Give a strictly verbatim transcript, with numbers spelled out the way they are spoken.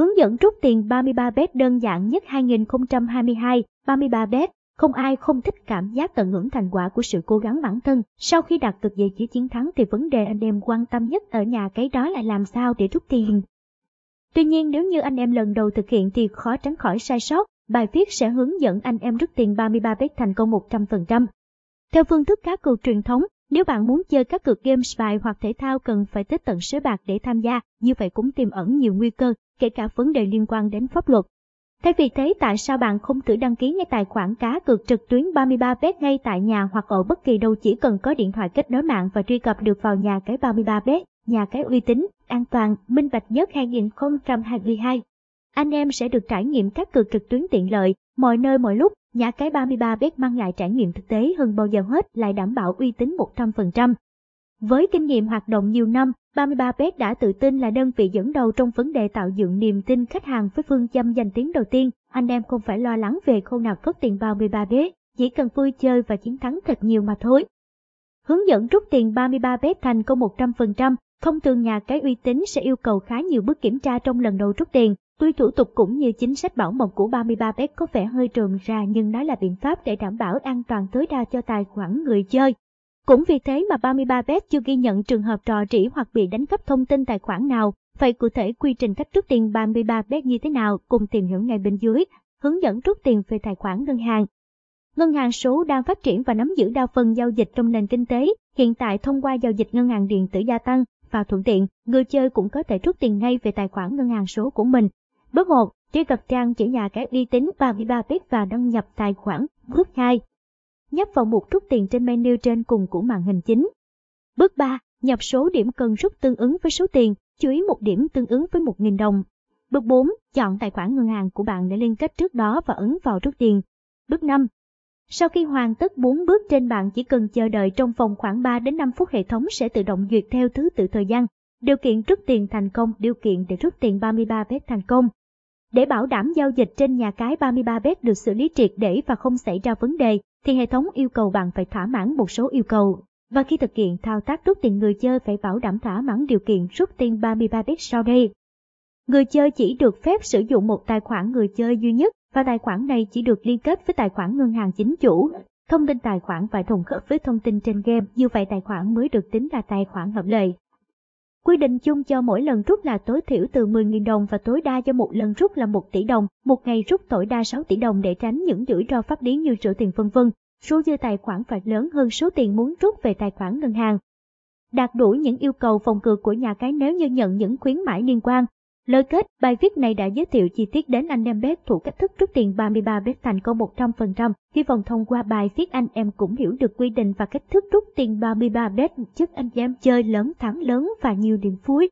Hướng dẫn rút tiền ba mươi ba bet đơn giản nhất hai nghìn không trăm hai mươi hai, ba mươi ba bet, không ai không thích cảm giác tận hưởng thành quả của sự cố gắng bản thân. Sau khi đạt được về chỉ chiến thắng thì vấn đề anh em quan tâm nhất ở nhà cái đó là làm sao để rút tiền. Tuy nhiên nếu như anh em lần đầu thực hiện thì khó tránh khỏi sai sót, bài viết sẽ hướng dẫn anh em rút tiền ba mươi ba bet thành công một trăm phần trăm. Theo phương thức cá cược truyền thống, nếu bạn muốn chơi các cược game bài hoặc thể thao cần phải tới tận sới bạc để tham gia, như vậy cũng tiềm ẩn nhiều nguy cơ, kể cả vấn đề liên quan đến pháp luật. Thay vì thế, tại sao bạn không thử đăng ký ngay tài khoản cá cược trực tuyến ba mươi ba bet ngay tại nhà hoặc ở bất kỳ đâu, chỉ cần có điện thoại kết nối mạng và truy cập được vào nhà cái ba mươi ba bet, nhà cái uy tín, an toàn, minh bạch nhất hai nghìn không trăm hai mươi hai. Anh em sẽ được trải nghiệm các cược trực tuyến tiện lợi, mọi nơi mọi lúc. Nhà cái ba mươi ba bet mang lại trải nghiệm thực tế hơn bao giờ hết, lại đảm bảo uy tín một trăm phần trăm. Với kinh nghiệm hoạt động nhiều năm, ba mươi ba bet đã tự tin là đơn vị dẫn đầu trong vấn đề tạo dựng niềm tin khách hàng với phương châm danh tiếng đầu tiên. Anh em không phải lo lắng về khâu nào cất tiền ba mươi ba bet, chỉ cần vui chơi và chiến thắng thật nhiều mà thôi. Hướng dẫn rút tiền ba mươi ba bet thành công một trăm phần trăm, thông thường nhà cái uy tín sẽ yêu cầu khá nhiều bước kiểm tra trong lần đầu rút tiền. Tuy thủ tục cũng như chính sách bảo mật của ba mươi ba bet có vẻ hơi rườm rà nhưng nó là biện pháp để đảm bảo an toàn tối đa cho tài khoản người chơi. Cũng vì thế mà ba mươi ba bet chưa ghi nhận trường hợp rò rỉ hoặc bị đánh cắp thông tin tài khoản nào. Vậy cụ thể quy trình cách rút tiền ba mươi ba bet như thế nào? Cùng tìm hiểu ngay bên dưới. Hướng dẫn rút tiền về tài khoản ngân hàng. Ngân hàng số đang phát triển và nắm giữ đa phần giao dịch trong nền kinh tế. Hiện tại thông qua giao dịch ngân hàng điện tử gia tăng và thuận tiện, người chơi cũng có thể rút tiền ngay về tài khoản ngân hàng số của mình. Bước một, truy cập trang chỉ nhà cái uy tín ba mươi ba bet và đăng nhập tài khoản. Bước hai, nhấp vào mục rút tiền trên menu trên cùng của màn hình chính. Bước ba, nhập số điểm cần rút tương ứng với số tiền, chú ý một điểm tương ứng với một nghìn đồng. Bước bốn, chọn tài khoản ngân hàng của bạn để liên kết trước đó và ấn vào rút tiền. Bước năm, sau khi hoàn tất bốn bước trên bạn chỉ cần chờ đợi trong vòng khoảng ba đến năm phút, hệ thống sẽ tự động duyệt theo thứ tự thời gian. Điều kiện rút tiền thành công, điều kiện để rút tiền ba mươi ba bet thành công. Để bảo đảm giao dịch trên nhà cái ba mươi ba bet được xử lý triệt để và không xảy ra vấn đề, thì hệ thống yêu cầu bạn phải thỏa mãn một số yêu cầu. Và khi thực hiện thao tác rút tiền, người chơi phải bảo đảm thỏa mãn điều kiện rút tiền ba mươi ba bet sau đây. Người chơi chỉ được phép sử dụng một tài khoản người chơi duy nhất và tài khoản này chỉ được liên kết với tài khoản ngân hàng chính chủ. Thông tin tài khoản phải trùng khớp với thông tin trên game, như vậy tài khoản mới được tính là tài khoản hợp lệ. Quy định chung cho mỗi lần rút là tối thiểu từ mười nghìn đồng và tối đa cho một lần rút là một tỷ đồng, một ngày rút tối đa sáu tỷ đồng để tránh những rủi ro pháp lý như rửa tiền vân vân. Số dư tài khoản phải lớn hơn số tiền muốn rút về tài khoản ngân hàng. Đạt đủ những yêu cầu phòng cược của nhà cái nếu như nhận những khuyến mãi liên quan. Lời kết, bài viết này đã giới thiệu chi tiết đến anh em bet thủ cách thức rút tiền ba mươi ba bet thành công một trăm phần trăm. Hy vọng thông qua bài viết anh em cũng hiểu được quy định và cách thức rút tiền ba mươi ba bet, chúc anh em chơi lớn, thắng lớn và nhiều điểm vui.